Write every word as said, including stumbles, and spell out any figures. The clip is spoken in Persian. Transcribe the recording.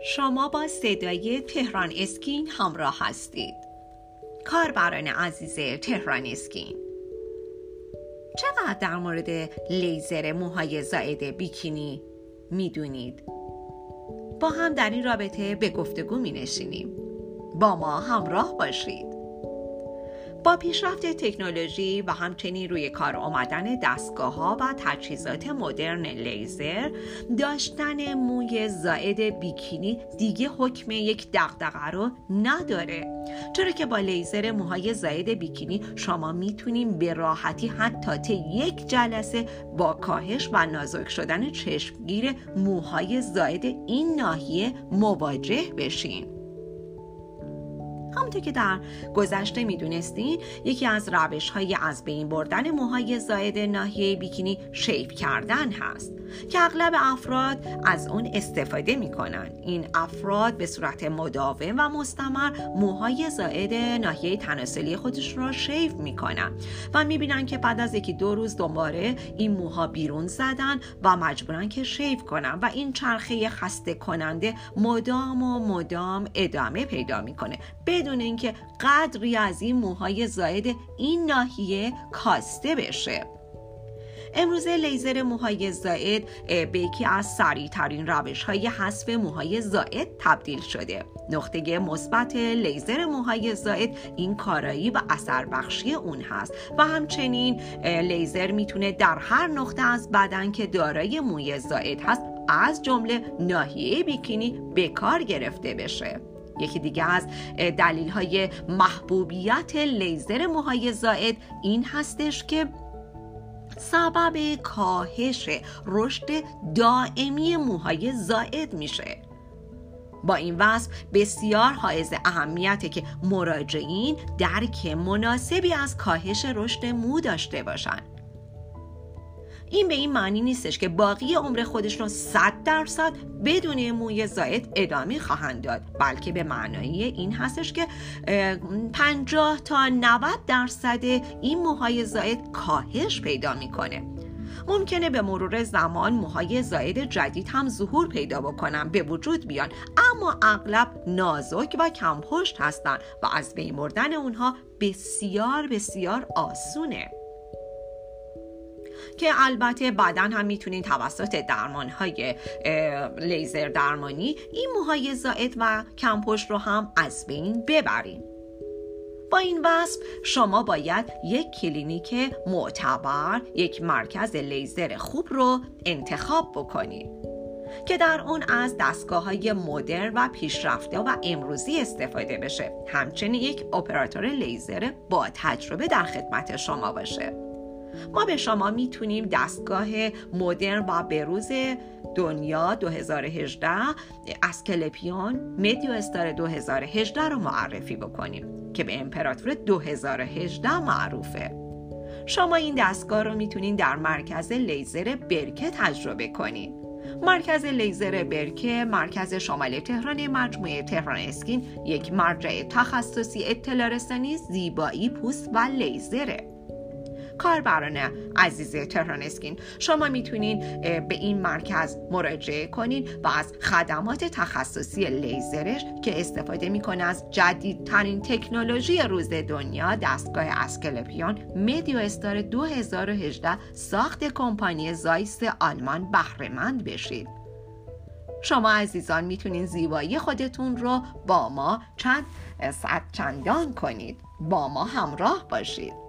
شما با صدای تهران اسکین همراه هستید. کاربران عزیز تهران اسکین، چقدر در مورد لیزر موهای زائد بیکینی میدونید؟ با هم در این رابطه به گفتگو می نشینیم. با ما همراه باشید. با پیشرفت تکنولوژی و همچنین روی کار آمدن دستگاه‌ها و تجهیزات مدرن لیزر، داشتن موی زائد بیکینی دیگه حکم یک دغدغه رو نداره، چرا که با لیزر موهای زائد بیکینی شما میتونیم به راحتی حتی تا یک جلسه با کاهش و نازک شدن چشمگیر موهای زائد این ناحیه مواجه بشین. همونطور که در گذشته میدونستین، یکی از روش‌های از بین بردن موهای زائد ناحیه بیکینی شیپ کردن هست که اغلب افراد از اون استفاده میکنن. این افراد به صورت مداوم و مستمر موهای زائد ناحیه تناسلی خودشون رو شیپ میکنن و میبینن که بعد از یکی دو روز دوباره این موها بیرون زدن و مجبورن که شیپ کنن و این چرخه خسته کننده مدام و مدام ادامه پیدا میکنه بدون اینکه قدری از این موهای زائد این ناحیه کاسته بشه. امروزه لیزر موهای زائد به یکی از سریع‌ترین روش‌های حذف موهای زائد تبدیل شده. نقطه مثبت لیزر موهای زائد این کارایی و اثر بخشی اون هست و همچنین لیزر میتونه در هر نقطه از بدن که دارای موی زائد هست، از جمله ناحیه بیکینی، به کار گرفته بشه. یکی دیگه از دلایل محبوبیت لیزر موهای زائد این هستش که سبب کاهش رشد دائمی موهای زائد میشه. با این وصف بسیار حائز اهمیته که مراجعین درک مناسبی از کاهش رشد مو داشته باشن. این به این معنی نیستش که باقی عمر خودشون صد درصد بدون موی زائد ادامه خواهند داد، بلکه به معنای این هستش که پنجاه تا نود درصد این موهای زائد کاهش پیدا میکنه. ممکنه به مرور زمان موهای زائد جدید هم ظهور پیدا بکنن، به وجود بیان، اما اغلب نازک و کم پشت هستن و از بین بردن اونها بسیار بسیار آسونه، که البته بعداً هم میتونین توسط درمانهای لیزر درمانی این موهای زائد و کم‌پشت رو هم از بین ببرین. با این وصف شما باید یک کلینیک معتبر، یک مرکز لیزر خوب رو انتخاب بکنید که در اون از دستگاه‌های مدرن و پیشرفته و امروزی استفاده بشه، همچنین یک اپراتور لیزر با تجربه در خدمت شما باشه. ما به شما میتونیم دستگاه مدرن و بروز دنیا دو هزار و هجده اسکلپیون میدیو استار دو هزار و هجده رو معرفی بکنیم که به امپراتور دو هزار و هجده معروفه. شما این دستگاه رو میتونین در مرکز لیزر برکه تجربه کنین. مرکز لیزر برکه، مرکز شمال تهران، مجموعه تهران اسکین، یک مرجع تخصصی اطلاع رسانی، زیبایی، پوست و لیزره. کاربران عزیز تهران اسکین، شما میتونین به این مرکز مراجعه کنین و از خدمات تخصصی لیزرش که استفاده میکنه از جدیدترین تکنولوژی روز دنیا، دستگاه اسکلپیون میدیو استار دو هزار و هجده ساخت کمپانی زایست آلمان بهره مند بشید. شما عزیزان میتونین زیبایی خودتون رو با ما چند صد چندان کنید. با ما همراه باشید.